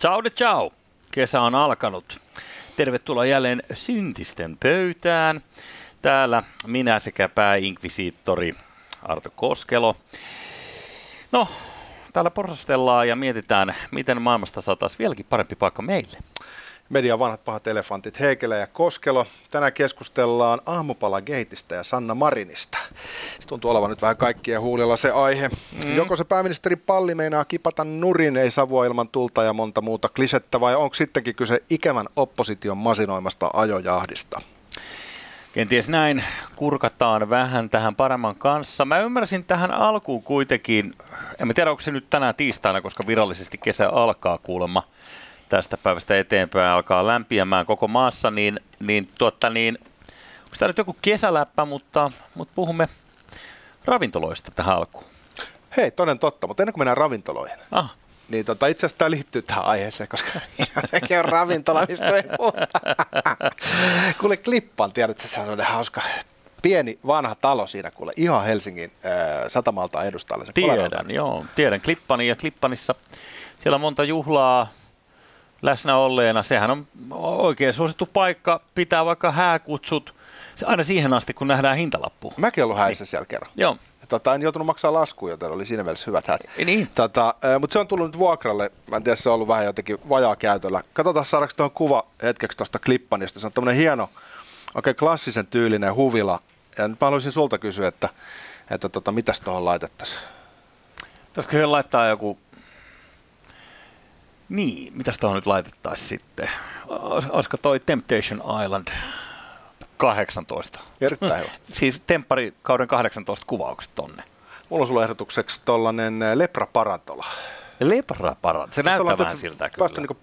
Ciao de ciao. Kesä on alkanut. Tervetuloa jälleen syntisten pöytään. Täällä minä sekä pääinkvisiittori Arto Koskelo. No, täällä porrastellaan ja mietitään, miten maailmasta saataisiin vieläkin parempi paikka meille. Median vanhat pahat elefantit Heikelä ja Koskelo. Tänään keskustellaan aamupalan kehitistä ja Sanna Marinista. Se tuntuu olevan nyt vähän kaikkien huulilla se aihe. Joko se pääministeri Palli meinaa kipata nurin, ei savua ilman tulta ja monta muuta klisettä, vai onko sittenkin kyse ikävän opposition masinoimasta ajojahdista? Kenties näin, kurkataan vähän tähän paremman kanssa. Mä ymmärsin tähän alkuun kuitenkin, en tiedä onko se nyt tänään tiistaina, koska virallisesti kesä alkaa kuulemma. Tästä päivästä eteenpäin alkaa lämpiämään koko maassa, niin onko tämä nyt joku kesäläppä, mutta puhumme ravintoloista tähän alkuun. Hei, toden totta, mutta ennen kuin mennään ravintoloihin, niin itse asiassa tämä liittyy tähän aiheeseen, koska sekin on ravintola, mistä ei puhuta. Kuule, Klippan, tiedätkö, se on hauska pieni vanha talo siinä, kuule, ihan Helsingin satamalta edustalle. Tiedän Klippani ja Klippanissa. Siellä on monta juhlaa. Läsnä olleena. Sehän on oikein suosittu paikka, pitää vaikka hääkutsut aina siihen asti, kun nähdään hintalappu. Mäkin ollut häissä siellä kerran. Joo. En joutunut maksaa laskuun, joten oli siinä mielessä hyvät häät. Niin. Mutta se on tullut nyt vuokralle. Mä en tiedä, se on ollut vähän jotenkin vajaa käytöllä. Katsotaan, saadaanko tuohon kuva hetkeksi tuosta Klippanista. Se on tämmöinen hieno, oikein klassisen tyylinen huvila. Ja nyt mä haluaisin sulta kysyä, että mitäs tuohon laitettaisiin? Pitäisikö siihen laittaa joku... Niin, mitäs tuohon nyt laitettaisiin sitten? Olisiko toi Temptation Island 18? Erittäin hyvä. Siis tempparikauden 18 kuvaukset tonne. Mulla on sulla ehdotukseksi tollanen Lepra Parantola. Lepra Parantola? Se näyttää vähän siltä kyllä. Päästään niinku,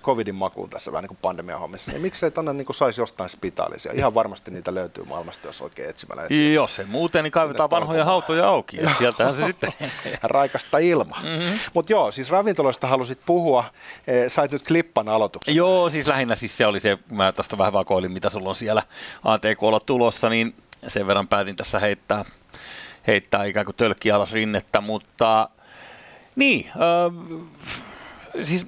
covidin makuun tässä vähän niinku pandemian hommissa. Ja miksei tonne niinku saisi jostain spitaalisia? Ihan varmasti niitä löytyy maailmasta, jos oikein etsimällä etsii. Jos ei muuten, niin kaivetaan vanhoja hautoja auki ja sieltähän se sitten... Raikasta ilma. Mm-hmm. Mutta joo, siis ravintoloista halusit puhua. Sait nyt Klippan aloituksen. Joo, siis lähinnä siis se oli se, mä tästä vähän vakoilin, mitä sulla on siellä ATK:lla tulossa, niin sen verran päätin tässä heittää ikään kuin tölkki alas rinnettä, mutta niin... Siis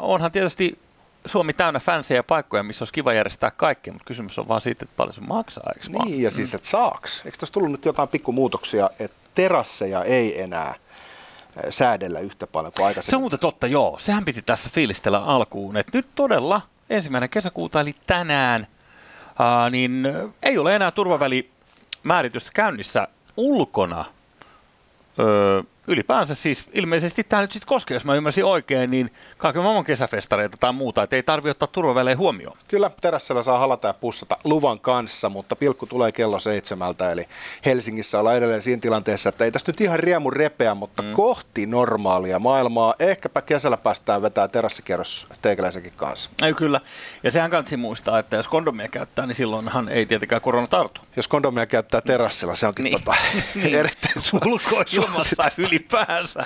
onhan tietysti Suomi täynnä fänsejä paikkoja, missä olisi kiva järjestää kaikkea, mutta kysymys on vaan siitä, että paljon se maksaa, eikö vaan? Niin, ja siis, että saaks. Eikö tässä tullut nyt jotain pikkumuutoksia, että terasseja ei enää säädellä yhtä paljon kuin aikaisemmin? Se on muuten totta, joo. Sehän piti tässä fiilistellä alkuun, että nyt todella 1. kesäkuuta, eli tänään, niin ei ole enää turvavälimääritystä käynnissä ulkona. Ylipäänsä siis ilmeisesti tämä nyt sitten koskee, jos mä ymmärsin oikein, niin kaiken maailman kesäfestareita tai muuta, että ei tarvitse ottaa turvavälein huomioon. Kyllä, terässellä saa halata ja pussata luvan kanssa, mutta pilkku tulee kello 7, eli Helsingissä ollaan edelleen siinä tilanteessa, että ei tässä nyt ihan riemu repeä, mutta kohti normaalia maailmaa. Ehkäpä kesällä päästään vetämään terassikierros teikäläisenkin kanssa. Ei, kyllä, ja sehän kansi muistaa, että jos kondomia käyttää, niin silloinhan ei tietenkään korona tartu. Jos kondomia käyttää terassilla, se onkin erittäin ulkoilmassa yli. Päässä.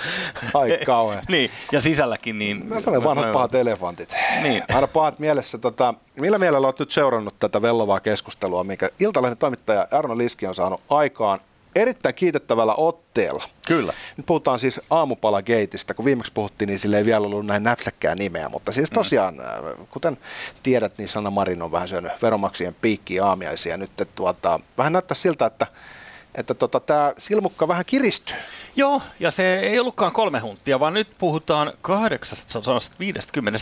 Ai kauhean. Niin, ja sisälläkin niin... No, se on vanhat pahat elefantit. Niin. Aina pahat mielessä. Millä mielellä olet nyt seurannut tätä vellovaa keskustelua, minkä Iltalehden toimittaja Arno Liski on saanut aikaan erittäin kiitettävällä otteella? Kyllä. Nyt puhutaan siis aamupalageitistä. Kun viimeksi puhuttiin, niin sille ei vielä ollut näin näpsäkkää nimeä. Mutta siis tosiaan, kuten tiedät, niin Sanna Marin on vähän syönyt veronmaksajien piikkiin aamiaisia. Nyt vähän näyttää siltä, että tämä silmukka vähän kiristyy. Joo, ja se ei ollutkaan 3 huntia, vaan nyt puhutaan 850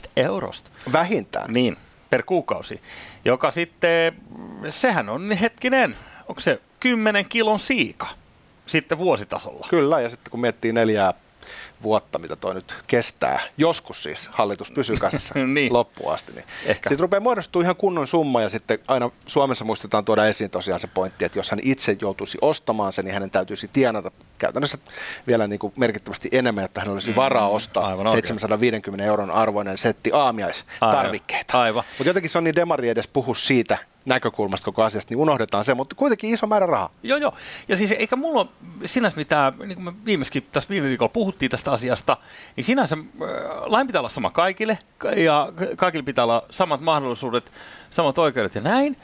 €. Vähintään. Niin, per kuukausi. Joka sitten, sehän on hetkinen, onko se 10 kilon siika sitten vuositasolla? Kyllä, ja sitten kun miettii 4 vuotta, mitä toi nyt kestää, joskus siis hallitus pysyy kasassa niin. Loppuun asti. Niin. Sitten rupeaa muodostumaan ihan kunnon summa, ja sitten aina Suomessa muistetaan tuoda esiin tosiaan se pointti, että jos hän itse joutuisi ostamaan sen, niin hänen täytyisi tienata käytännössä vielä niin kuin merkittävästi enemmän, että hän olisi varaa ostaa aivan 750 € arvoinen setti aamiaistarvikkeita. Mutta jotenkin se on niin demari edes puhu siitä näkökulmasta koko asiasta, niin unohdetaan se, mutta kuitenkin iso määrä rahaa. Joo. Ja siis eikä mulla ole sinänsä mitään, niin kuin me viime viikolla puhuttiin tästä asiasta, niin sinänsä lain pitää olla sama kaikille, ja kaikille pitää olla samat mahdollisuudet, samat oikeudet ja näin,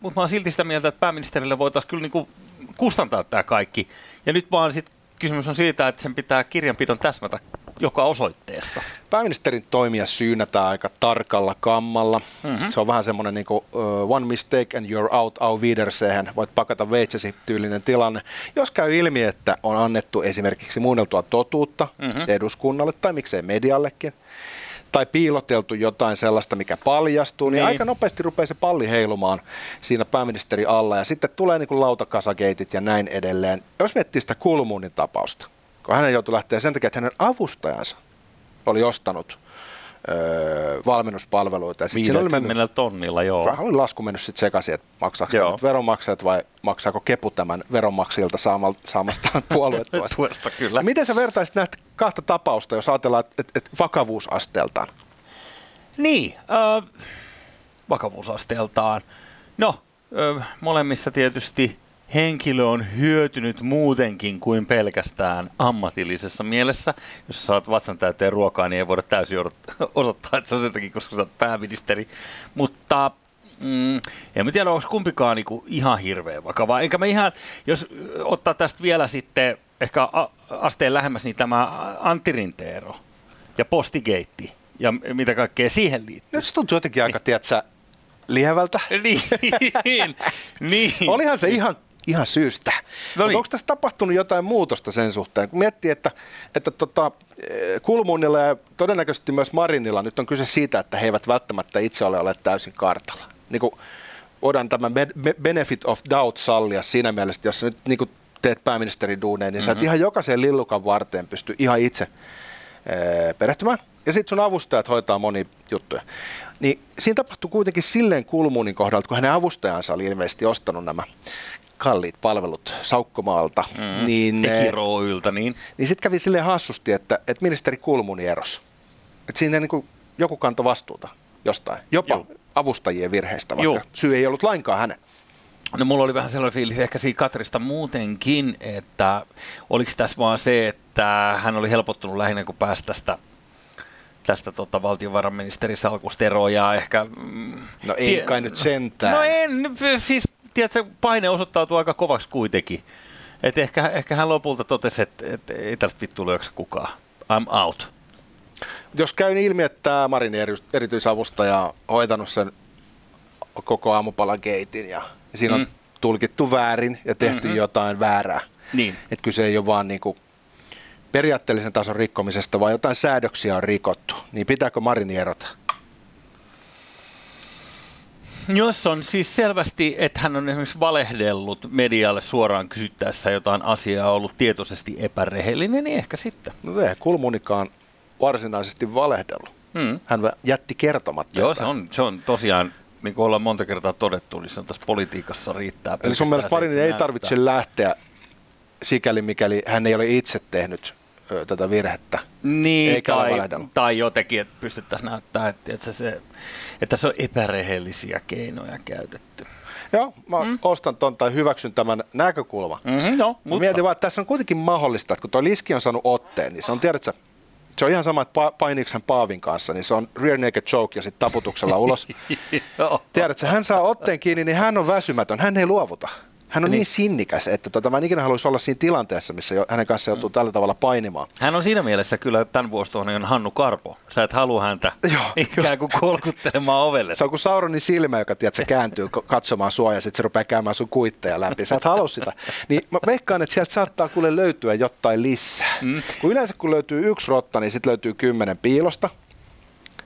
mutta mä oon silti sitä mieltä, että pääministerille voitaisiin kyllä niin kuin kustantaa tämä kaikki. Ja nyt vaan sitten kysymys on siitä, että sen pitää kirjanpidon täsmätä joka osoitteessa. Pääministerin toimia syynätään aika tarkalla kammalla. Mm-hmm. Se on vähän semmoinen niin kuin, one mistake and you're out, au wiedersehen, voit pakata veitsesi tyylinen tilanne. Jos käy ilmi, että on annettu esimerkiksi muunneltua totuutta eduskunnalle tai miksei mediallekin, tai piiloteltu jotain sellaista, mikä paljastuu, niin aika nopeasti rupeaa se palli heilumaan siinä pääministeri alla, ja sitten tulee niin kuin lautakasageitit ja näin edelleen. Jos miettii sitä Kulmunin tapausta, kun hänen joutui lähteä sen takia, että hänen avustajansa oli ostanut valmennuspalveluita. 50 tonnilla, joo. Vähän oli lasku mennyt sitten sekaisin, että maksaako tämä nyt veronmaksajat vai maksaako kepu tämän veronmaksajilta saamastaan puoluetuesta. Kyllä. Miten sä vertaisit näitä kahta tapausta, jos ajatellaan, että vakavuusasteeltaan? Niin, vakavuusasteeltaan. No, molemmissa tietysti henkilö on hyötynyt muutenkin kuin pelkästään ammatillisessa mielessä. Jos saat vatsan täyteen ruokaa, niin ei voida täysin osoittaa, että se on sen takia, koska sä oot pääministeri. Mutta en tiedä, onko kumpikaan niinku ihan hirveän vakavaa. Enkä mä ihan, jos ottaa tästä vielä sitten ehkä asteen lähemmäs, niin tämä Antti Rinteen ero ja postigeitti ja mitä kaikkea siihen liittyy. Nyt se tuntuu jotenkin aika, tiedätkö, lievältä. Niin. Olihan se ihan syystä. No niin. Onko tässä tapahtunut jotain muutosta sen suhteen? Kun miettii, että Kulmunilla ja todennäköisesti myös Marinilla nyt on kyse siitä, että he eivät välttämättä itse ole olleet täysin kartalla. Niin kuin odan tämän benefit of doubt sallia siinä mielessä, jos nyt niin kuin teet pääministerin duuneen, niin sä et ihan jokaisen lillukan varteen pysty ihan itse perehtymään. Ja sitten sun avustajat hoitaa monia juttuja. Niin siinä tapahtui kuitenkin silleen Kulmunin kohdalta, kun hänen avustajansa oli ilmeisesti ostanut nämä kalliit palvelut Saukkomaalta. Niin, Tekiroilta. Niin sitten kävi silleen hassusti, että ministeri Kulmuni erosi. Että siinä niin joku kantoi vastuuta jostain. Jopa avustajien virheistä, vaikka syy ei ollut lainkaan hänen. No mulla oli vähän sellainen fiilis ehkä siinä Katrista muutenkin, että oliko tässä vaan se, että hän oli helpottunut lähinnä, kun pääsi tästä valtiovarainministerin salkusta eroon ja ehkä... No ei kai nyt sentään. No en, siis tiedätkö, paine osoittautuu aika kovaksi kuitenkin. Et ehkä hän lopulta totesi, että ei tästä vittu löyksä kukaan. I'm out. Jos käy niin ilmi, että Marin erityisavustaja on hoitanut sen koko aamupalan geitin ja siinä on tulkittu väärin ja tehty jotain väärää. Niin. Että kyse ei ole vaan niinku periaatteellisen tason rikkomisesta, vaan jotain säädöksiä on rikottu, niin pitääkö Marin erota? Jos on siis selvästi, että hän on esimerkiksi valehdellut medialle suoraan kysyttäessä jotain asiaa, ollut tietoisesti epärehellinen, niin ehkä sitten. No ei Kulmunikaan varsinaisesti valehdellut. Hän jätti kertomatta. Joo, se on tosiaan, niin kuin ollaan monta kertaa todettu, niin se on tässä politiikassa riittää. Eli sun mielestä Marinin ei tarvitse lähteä sikäli mikäli hän ei ole itse tehnyt tätä virhettä, niin, eikä ole valehdellut. Tai jotenkin, että pystyttäisiin näyttämään, että se on epärehellisiä keinoja käytetty. Joo, mä ostan ton tai hyväksyn tämän näkökulman. Mutta mietin vaan, että tässä on kuitenkin mahdollista, että kun tuo Liski on saanut otteen, niin se on, tiedätkö, se on ihan sama, että painiksi hän Paavin kanssa, niin se on rear naked choke ja sitten taputuksella ulos. Tiedätkö, hän saa otteen kiinni, niin hän on väsymätön, hän ei luovuta. Hän on niin sinnikäs, että mä en ikinä haluaisi olla siinä tilanteessa, missä hänen kanssa joutuu tällä tavalla painimaan. Hän on siinä mielessä kyllä tämän vuosituhannen Hannu Karpo. Sä et halua häntä ikään kuin kolkuttelemaan ovelle. Se on kuin Sauronin silmä, joka tiedät, kääntyy katsomaan sua ja sitten se rupeaa käymään sun kuitteja läpi. Sä et halua sitä. Niin mä veikkaan, että sieltä saattaa kuule löytyä jotain lisää. Kun yleensä kun löytyy yksi rotta, niin sitten löytyy 10 piilosta.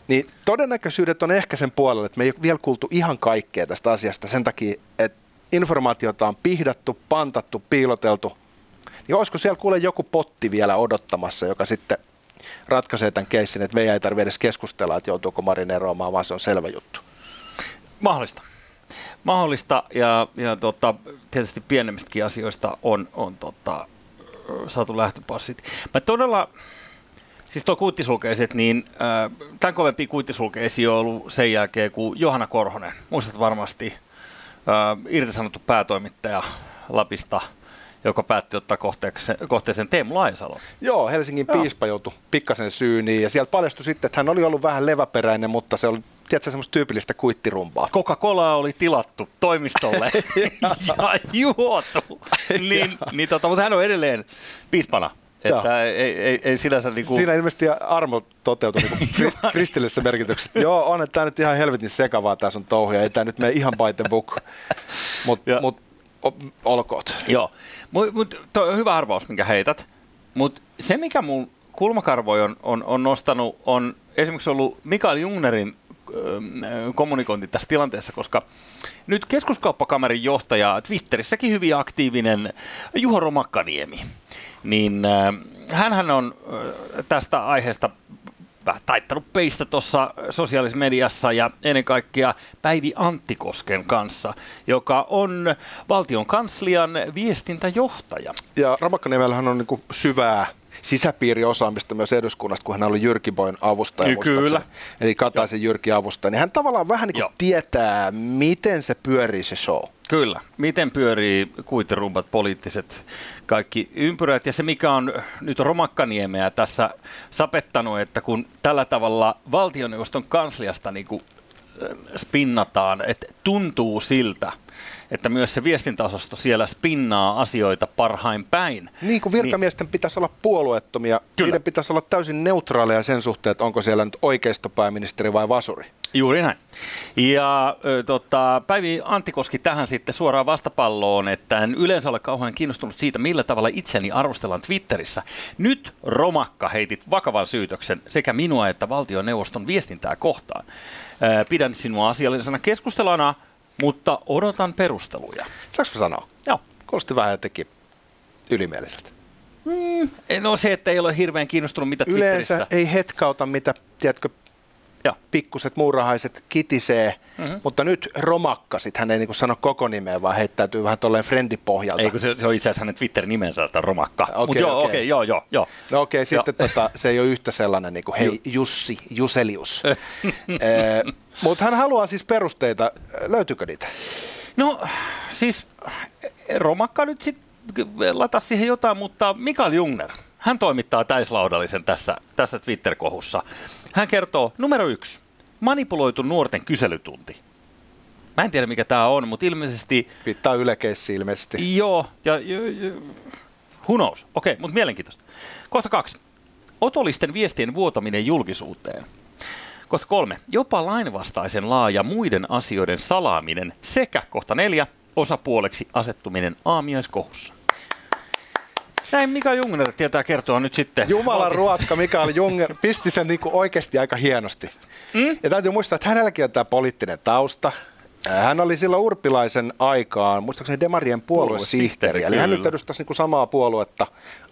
Niin todennäköisyydet on ehkä sen puolella, että me ei ole vielä kuultu ihan kaikkea tästä asiasta sen takia, että informaatiota on pihdattu, pantattu, piiloteltu, niin olisiko siellä kuule joku potti vielä odottamassa, joka sitten ratkaisee tämän keissin, että meidän ei tarvitse edes keskustella, että joutuuko Marin eroamaan, vaan se on selvä juttu. Mahdollista ja tietysti pienemmistäkin asioista on saatu lähtöpassit. Mä todella... Siis tuo kuittisulkeiset, niin tämän kovempia kuittisulkeisia on ollut sen jälkeen, kun Johanna Korhonen, muistat varmasti, irtisanottu päätoimittaja Lapista, joka päätti ottaa kohteeseen Teemu Laisalo. Joo, Helsingin piispa joutui pikkasen syyniin ja sieltä paljastui sitten, että hän oli ollut vähän leväperäinen, mutta se oli tiedätkö, semmoista tyypillistä kuittirumpaa. Coca-Colaa oli tilattu toimistolle ja juotu, mutta hän on edelleen piispana. Että ei sinänsä niinku... Siinä ilmeisesti armo toteutui niinku kristillisessä merkityksessä. Joo, on, että tämä nyt ihan helvetin sekavaa tämä sun touhuja. Ei tämä nyt mene ihan by the book, mut olkoot. Joo, mutta toi on hyvä arvaus, minkä heität. Mutta se, mikä mun kulmakarvoi on nostanut, on esimerkiksi ollut Mikael Jungnerin kommunikointi tässä tilanteessa, koska nyt Keskuskauppakamarin johtaja, Twitterissäkin hyvin aktiivinen Juho Romakkaniemi, niin hänhän on tästä aiheesta vähän taittanut peistä tuossa sosiaalisessa mediassa ja ennen kaikkea Päivi Anttikosken kanssa, joka on valtion kanslian viestintäjohtaja. Ja Romakkaniemellä on niinku syvää sisäpiiriosaamista myös eduskunnasta, kun hän oli Jyrki Boin avustaja. Kyllä. Eli Kataisen Jyrki avustaja. Niin hän tavallaan vähän niin kuin tietää, miten se pyörii se show. Kyllä. Miten pyörii kuitirumpat, poliittiset, kaikki ympyrät. Ja se, mikä on nyt Romakkaniemeä tässä sapettanut, että kun tällä tavalla valtioneuvoston kansliasta niin kuin spinnataan, että tuntuu siltä, että myös se viestintäosasto siellä spinnaa asioita parhain päin. Niin kuin virkamiesten pitäisi olla puolueettomia, niiden pitäisi olla täysin neutraaleja sen suhteen, että onko siellä nyt oikeistopääministeri vai vasuri. Juuri näin. Ja Päivi Anttikoski tähän sitten suoraan vastapalloon, että en yleensä ole kauhean kiinnostunut siitä, millä tavalla itseni arvostellaan Twitterissä. Nyt Romakka heitit vakavan syytöksen sekä minua että valtioneuvoston viestintää kohtaan. Pidän sinua asiallisena keskustelana, mutta odotan perusteluja. Saanko mä sanoa? Joo. Kuulosti vähän jotenkin ylimieliseltä. No se, että ei ole hirveän kiinnostunut mitä Twitterissä. Yleensä ei hetkauta mitä, tiedätkö, pikkuset muurahaiset kitisee, mutta nyt Romakka, sit hän ei niinku sano koko nimeä, vaan heittäytyy vähän tolleen friendipohjalta. Ei, kun se on itse asiassa hänen Twitter-nimensä, että Romakka. Okei. No okei, sitten se ei ole yhtä sellainen niinku hei Jussi, Juselius. Mutta hän haluaa siis perusteita. Löytyykö niitä? No siis Romakka nyt sit lataa siihen jotain, mutta Mikael Jungner, hän toimittaa täyslaudallisen tässä Twitter-kohussa. Hän kertoo, 1, manipuloitu nuorten kyselytunti. Mä en tiedä, mikä tää on, mutta ilmeisesti... Pitää yläkeissi ilmeisesti. Joo, ja who knows. Okei, mutta mielenkiintoista. Kohta 2. Otollisten viestien vuotaminen julkisuuteen. Kohta 3. Jopa lainvastaisen laaja muiden asioiden salaaminen sekä kohta 4. Osapuoleksi asettuminen aamiaiskohussa. Näin Mikael Jungner tietää kertoa nyt sitten. Jumalan ruoska Mikael Jungner pisti sen niinku oikeasti aika hienosti. Ja täytyy muistaa, että hänelläkin on tämä poliittinen tausta. Hän oli silloin Urpilaisen aikaan, muistaakseni Demarien puoluesihteeri. Eli hän nyt edustaisi niinku samaa puoluetta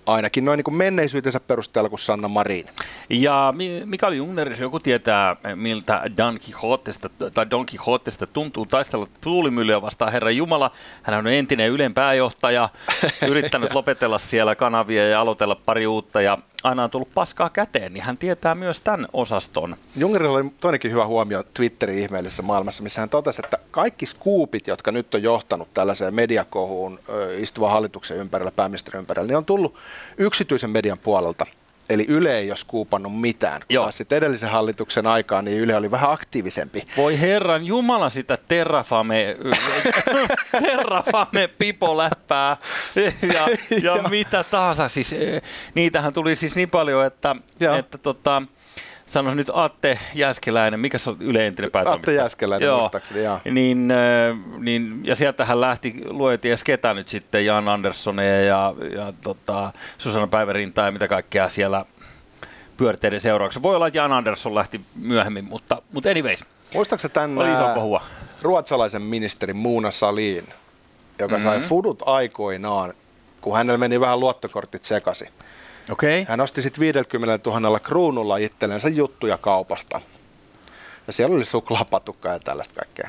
ainakin noin niinku menneisyytensä perusteella kuin Sanna Marin. Ja Mikael Jungner, jos joku tietää, miltä Don Quixotesta tuntuu taistella tuulimyllyä vastaan, Herra Jumala. Hän on entinen Ylen pääjohtaja, yrittänyt lopetella siellä kanavia ja aloitella pari uutta ja aina on tullut paskaa käteen, niin hän tietää myös tämän osaston. Jungnerilla oli toinenkin hyvä huomio Twitterin ihmeellisessä maailmassa, missä hän totesi, että kaikki skuupit, jotka nyt on johtanut tällaiseen mediakohuun istuvan hallituksen ympärillä, pääministerin ympärillä, niin on tullut yksityisen median puolelta. Eli Yle ei ole skuupannut mitään. Sitten edellisen hallituksen aikaan niin Yle oli vähän aktiivisempi. Voi herran jumala sitä Terrafame pipoläppää ja mitä tahansa. Siis, niitähän tuli siis niin paljon, että sanoisin nyt Atte Jäskeläinen, mikä se on Yle entinen päätoimittaja? Atte Jäskeläinen, muistaakseni, joo. Ja sieltähän lähti, lueties ketä nyt sitten, Jan Anderssonia ja Susanna Päivärintaa ja mitä kaikkea siellä pyörteiden seurauksessa. Voi olla, että Jan Andersson lähti myöhemmin, mutta anyways. Muistaaksä tämän ruotsalaisen ministerin Mona Sahlin, joka sai fudut aikoinaan, kun hänellä meni vähän luottokortit sekaisin. Okay. Hän osti sitten 50 000 kruunulla itsellensä juttuja kaupasta. Ja siellä oli suklaapatukka ja tällaista kaikkea.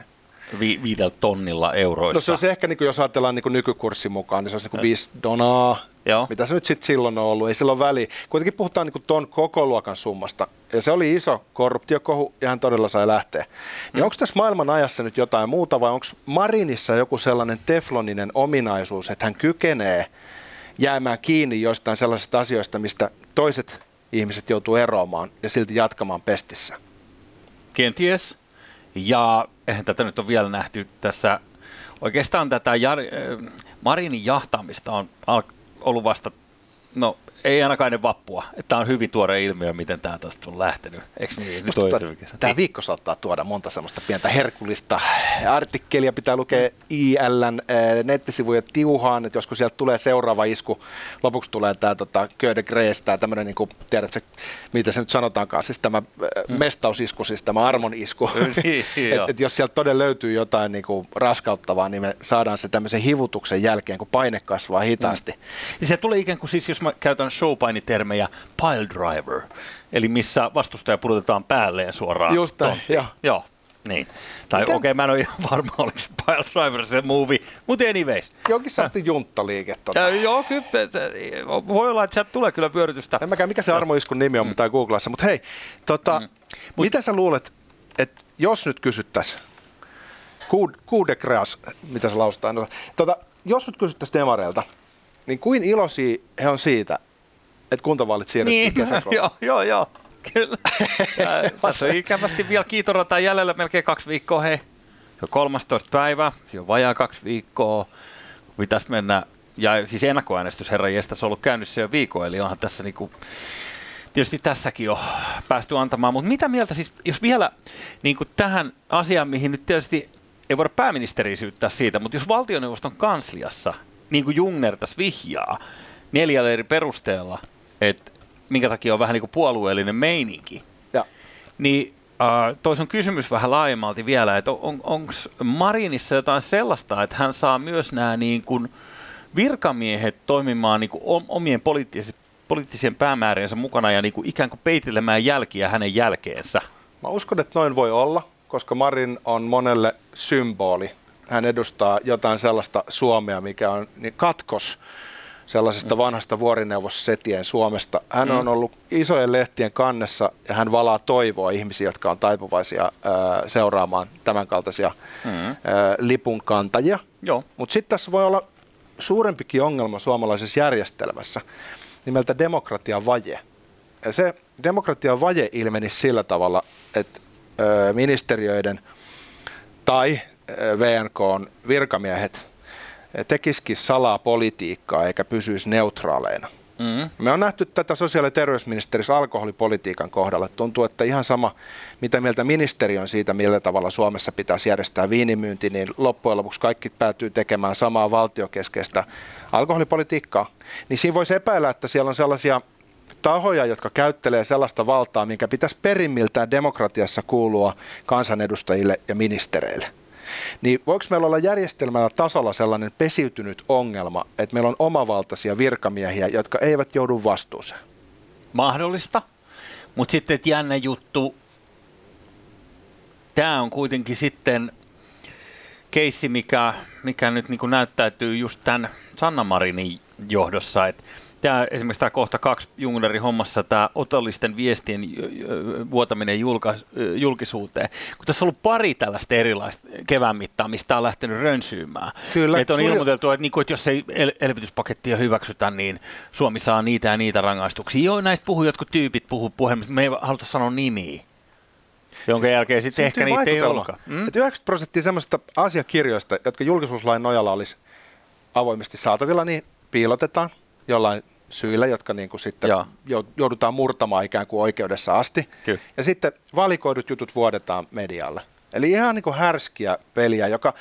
5 tonnilla euroissa. No se olisi ehkä, niin jos ajatellaan niin nykykurssin mukaan, niin se olisi niin 5 donaa. Joo. Mitä se nyt sitten silloin on ollut? Ei silloin väliä. Kuitenkin puhutaan niin ton koko luokan summasta. Ja se oli iso korruptiokohu ja hän todella sai lähteä. Niin onko tässä maailman ajassa nyt jotain muuta vai onko Marinissa joku sellainen tefloninen ominaisuus, että hän kykenee jäämään kiinni joistain sellaisista asioista, mistä toiset ihmiset joutuu eroamaan ja silti jatkamaan pestissä? Kenties. Ja eihän tätä nyt on vielä nähty tässä. Oikeastaan tätä Marinin jahtaamista on ollut vasta ei ainakaan ennen vappua. Tämä on hyvin tuore ilmiö, miten tämä tästä on lähtenyt. Niin, tämä viikko saattaa tuoda monta semmoista pientä herkullista artikkelia. Pitää lukea IL:n nettisivuja tiuhaan, että joskus sieltä tulee seuraava isku. Lopuksi tulee tämä Köde Grees, tämä tämmöinen, niin kuin, tiedätkö, mitä se nyt sanotaankaan, siis tämä mestausisku, siis tämä armon isku. että jos sieltä todella löytyy jotain niin kuin raskauttavaa, niin me saadaan se tämmöisen hivutuksen jälkeen, kun paine kasvaa hitaasti. Ja se tulee ikään kuin siis, jos mä käytän showpainitermejä, pile driver, eli missä vastustaja pudotetaan päälleen suoraan. Just näin, joo. Niin. Tai okei, mä en ole ihan varma, oliko se pile driver se movie, mutta anyways. Jokin saatti junttaliike. Joo, kyllä voi olla, että sieltä tulee kyllä vyörytystä. En mä käy, mikä se armoiskun nimi on, mutta googlaissa, mutta hei, mitä sä luulet, että jos nyt kysyttäisiin, Kuudekreas, mitä se laustaa, jos nyt kysyttäisiin demareilta, niin kuin iloisia he on siitä, että kuntavaalit siirrettiin kesäkuussa? Joo, kyllä. Tässä on ikävästi vielä kiitorata jäljellä melkein 2 viikkoa, hei. Se on 13 päivää, se on vajaa 2 viikkoa. Pitäisi mennä, ja siis ennakkoäänestys herranjestas on ollut käynnissä jo viikon, eli onhan tässä niinku... Tietysti tässäkin on päästy antamaan, mutta mitä mieltä siis, jos vielä niin kuin tähän asiaan, mihin nyt tietysti ei voida pääministeriä syyttää siitä, mutta jos valtioneuvoston kansliassa, niin kuin Jungner tässä vihjaa, 4 eri perusteella, että minkä takia on vähän niin kuin puolueellinen meininki, niin toisen kysymys vähän laajemmalti vielä, että onko Marinissa jotain sellaista, että hän saa myös nämä niin kuin virkamiehet toimimaan niin kuin omien poliittisien päämääriensä mukana ja niin kuin ikään kuin peitelemään jälkiä hänen jälkeensä? Mä uskon, että noin voi olla, koska Marin on monelle symboli. Hän edustaa jotain sellaista Suomea, mikä on katkos sellaisesta vanhasta vuorineuvossetien Suomesta. Hän on ollut isojen lehtien kannessa ja hän valaa toivoa ihmisiä, jotka on taipuvaisia seuraamaan tämänkaltaisia lipunkantajia. Mutta sitten tässä voi olla suurempikin ongelma suomalaisessa järjestelmässä, nimeltä demokratian vaje. Ja se demokratian vaje ilmenisi sillä tavalla, että ministeriöiden tai VNK:n virkamiehet tekisikin salaa politiikkaa eikä pysyisi neutraaleina. Me on nähty tätä sosiaali- ja terveysministeriössä alkoholipolitiikan kohdalla. Tuntuu, että ihan sama, mitä mieltä ministeri on siitä, millä tavalla Suomessa pitäisi järjestää viinimyynti, niin loppujen lopuksi kaikki päätyy tekemään samaa valtiokeskeistä alkoholipolitiikkaa. Niin siinä voisi epäillä, että siellä on sellaisia tahoja, jotka käyttelee sellaista valtaa, minkä pitäisi perimmiltään demokratiassa kuulua kansanedustajille ja ministereille. Niin voiko meillä olla järjestelmällä tasolla sellainen pesiytynyt ongelma, että meillä on omavaltaisia virkamiehiä, jotka eivät joudu vastuuseen? Mahdollista, mutta sitten jännä juttu, tämä on kuitenkin sitten keissi, mikä nyt niin kuin näyttäytyy just tämän Sanna Marinin johdossa, että tämä, esimerkiksi tämä kohta 2 Jungnerin hommassa, tämä otollisten viestien vuotaminen julkisuuteen. Kun tässä on ollut pari tällaista erilaista kevään mittaa, mistä on lähtenyt rönsyymään. Kyllä. On ilmoiteltu, että, niin kuin, että jos ei elvytyspakettia hyväksytä, niin Suomi saa niitä ja niitä rangaistuksia. Joo, näistä puhuu jotkut tyypit puhelimista, mutta me ei haluta sanoa nimiä. Jonka jälkeen sitten ehkä niitä ei olekaan. 90% sellaisista asiakirjoista, jotka julkisuuslain nojalla olisi avoimesti saatavilla, niin piilotetaan jollain syillä, jotka niin kuin sitten joudutaan murtamaan ikään kuin oikeudessa asti. Kyllä. Ja sitten valikoidut jutut vuodetaan medialle. Eli ihan niin kuin härskiä peliä, joka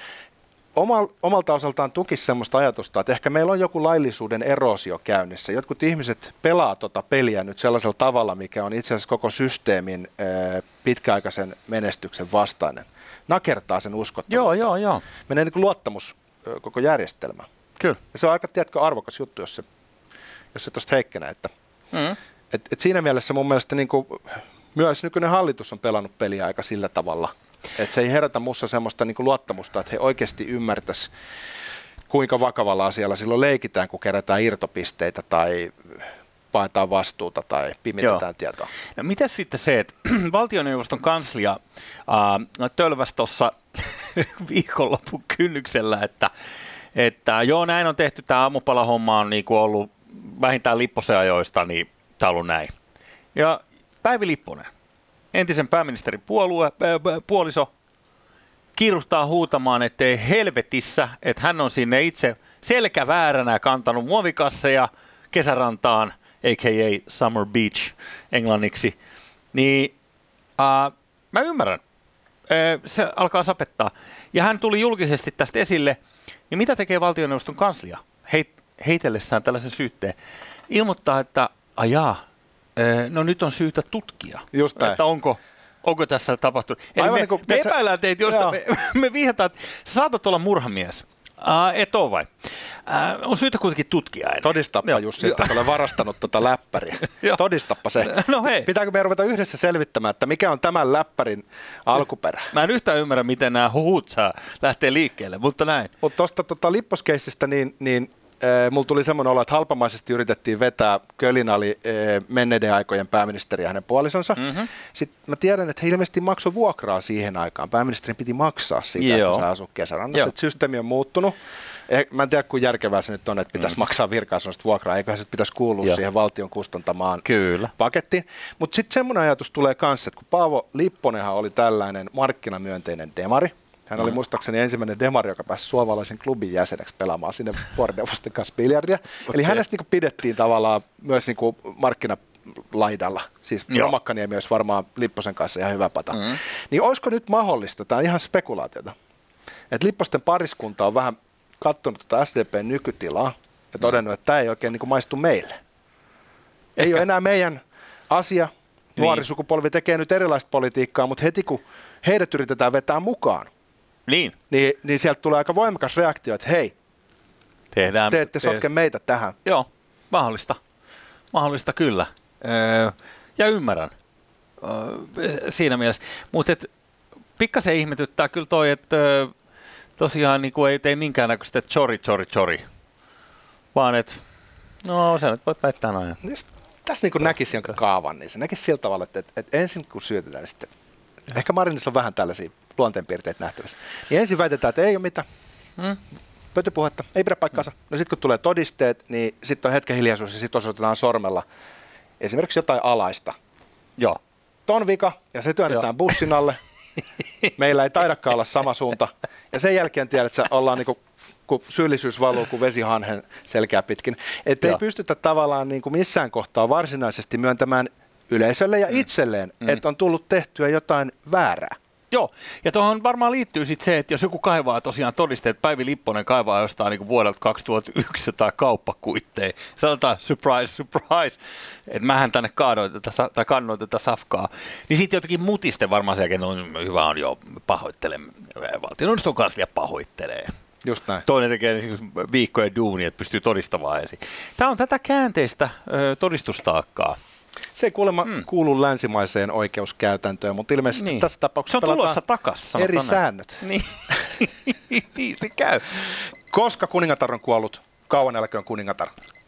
omalta osaltaan tukisi semmoista ajatusta, että ehkä meillä on joku laillisuuden eroosio käynnissä. Jotkut ihmiset pelaa tota peliä nyt sellaisella tavalla, mikä on itse asiassa koko systeemin pitkäaikaisen menestyksen vastainen. Nakertaa sen uskottavuutta. Joo. Menee niin kuin luottamus koko järjestelmään. Kyllä. Ja se on aika, tiedätkö, arvokas juttu, jos se tuosta heikkenee. Et siinä mielessä mun mielestä niin kuin myös nykyinen hallitus on pelannut peliä aika sillä tavalla, että se ei herätä musta semmoista niin kuin luottamusta, että he oikeasti ymmärtäisivät, kuinka vakavalla asialla silloin leikitään, kun kerätään irtopisteitä tai paetaan vastuuta tai pimitetään tietoa. No, mitä sitten se, että valtioneuvoston kanslia tölväsi tuossa viikonlopun kynnyksellä, että joo, näin on tehty, tämä aamupalahomma on niin kuin ollut vähintään Lipposen ajoista, niin tämä on ollut näin. Ja Päivi Lipponen, entisen pääministerin puoliso, kiiruhtaa huutamaan, ettei helvetissä, että hän on sinne itse selkävääränä kantanut muovikasseja kesärantaan, a.k.a. Summer Beach englanniksi, niin mä ymmärrän. Se alkaa sapettaa. Ja hän tuli julkisesti tästä esille, niin mitä tekee valtioneuvoston kanslia heitellessään tällaisen syytteen? Ilmoittaa, että ajaa, no nyt on syytä tutkia, että onko tässä tapahtunut. Eli me epäillään teitä, josta me vihjataan, että sä saatat olla murhamies. Et ole vai? On syytä kuitenkin tutkia. Todistappa Jussi, että olen varastanut tuota läppäriä. Todistappa se. No hei. Pitääkö meidän ruveta yhdessä selvittämään, että mikä on tämän läppärin alkuperä? Mä en yhtään ymmärrä, miten nämä huhut lähtee liikkeelle, mutta näin. Mutta tuosta Lipposkeissistä, niin mulla tuli semmoinen olo, että halpamaisesti yritettiin vetää Kölinali menneiden aikojen pääministeri ja hänen puolisonsa. Mm-hmm. Sitten mä tiedän, että he ilmeisesti maksoi vuokraa siihen aikaan. Pääministerin piti maksaa siitä, että saa asua kesärannassa. Systeemi on muuttunut. Mä en tiedä, kuinka järkevää se nyt on, että pitäisi maksaa virka-asunnosta vuokraa. Eiköhän se pitäisi kuulua siihen valtion kustantamaan pakettiin. Mutta sitten semmoinen ajatus tulee kanssa, että kun Paavo Lipponenhan oli tällainen markkinamyönteinen demari, hän oli muistaakseni ensimmäinen demari, joka pääsi suomalaisen klubin jäseneksi pelaamaan sinne vuorineuvoston kanssa biljardia. Okay. Eli hänestä niin pidettiin tavallaan myös niin markkinalaidalla. Siis Romakkaniemi olisi varmaan Lipposen kanssa ihan hyvä pata. Mm-hmm. Niin olisiko nyt mahdollista, tämä on ihan spekulaatiota, että Lipposten pariskunta on vähän katsonut tätä SDP:n nykytilaa ja todennut, että tämä ei oikein niin maistu meille. Ei ole enää meidän asia. Nuori sukupolvi tekee nyt erilaista politiikkaa, mutta heti kun heidät yritetään vetää mukaan, niin sieltä tulee aika voimakas reaktio, että hei, te ette sotke meitä tähän. Joo, mahdollista kyllä. Ja ymmärrän siinä mielessä. Mutta pikkasen ihmetyttää kyllä toi, että tosiaan niin ei tee minkäännäköistä chori, vaan että no sä nyt voit väittää noin. Tässä niin kun näkisi jonkin kaavan, niin se näkisi sillä tavalla, että ensin kun syötetään, niin sitten ehkä Marinissa on vähän tällaisia luonteenpiirteet nähtävässä. Niin ensin väitetään, että ei ole mitään. Pötypuhetta, ei pidä paikkaansa. No sitten kun tulee todisteet, niin sitten on hetken hiljaisuus ja sitten osoitetaan sormella esimerkiksi jotain alaista. Joo. Ton vika ja se työnnetään bussin alle. Meillä ei taidakaan olla sama suunta. Ja sen jälkeen tiedät, että ollaan niinku, kun syyllisyys valuu kuin vesihanhen selkää pitkin. Että ei pystytä tavallaan niinku missään kohtaa varsinaisesti myöntämään yleisölle ja itselleen, että on tullut tehtyä jotain väärää. Joo, ja tuohon varmaan liittyy sitten se, että jos joku kaivaa tosiaan todisteet, Päivi Lipponen kaivaa jostain niin kuin vuodelta 2001 tai kauppakuitteja, sanotaan surprise, surprise, että mähän tänne kannoin tätä safkaa, niin sitten jotenkin mutiste varmaan se, että on hyvä on jo pahoittelemme, valtioneuvoston kanslia pahoittelee. Just näin. Toinen tekee viikkojen duunia, että pystyy todistamaan ensin. Tämä on tätä käänteistä todistustaakkaa. Se ei kuulemma kuulu länsimaiseen oikeuskäytäntöön, mutta ilmeisesti tässä tapauksessa pelataan takas, eri säännöt. Niin se käy. Koska kuningatar on kuollut, kauan älköön kuningatar.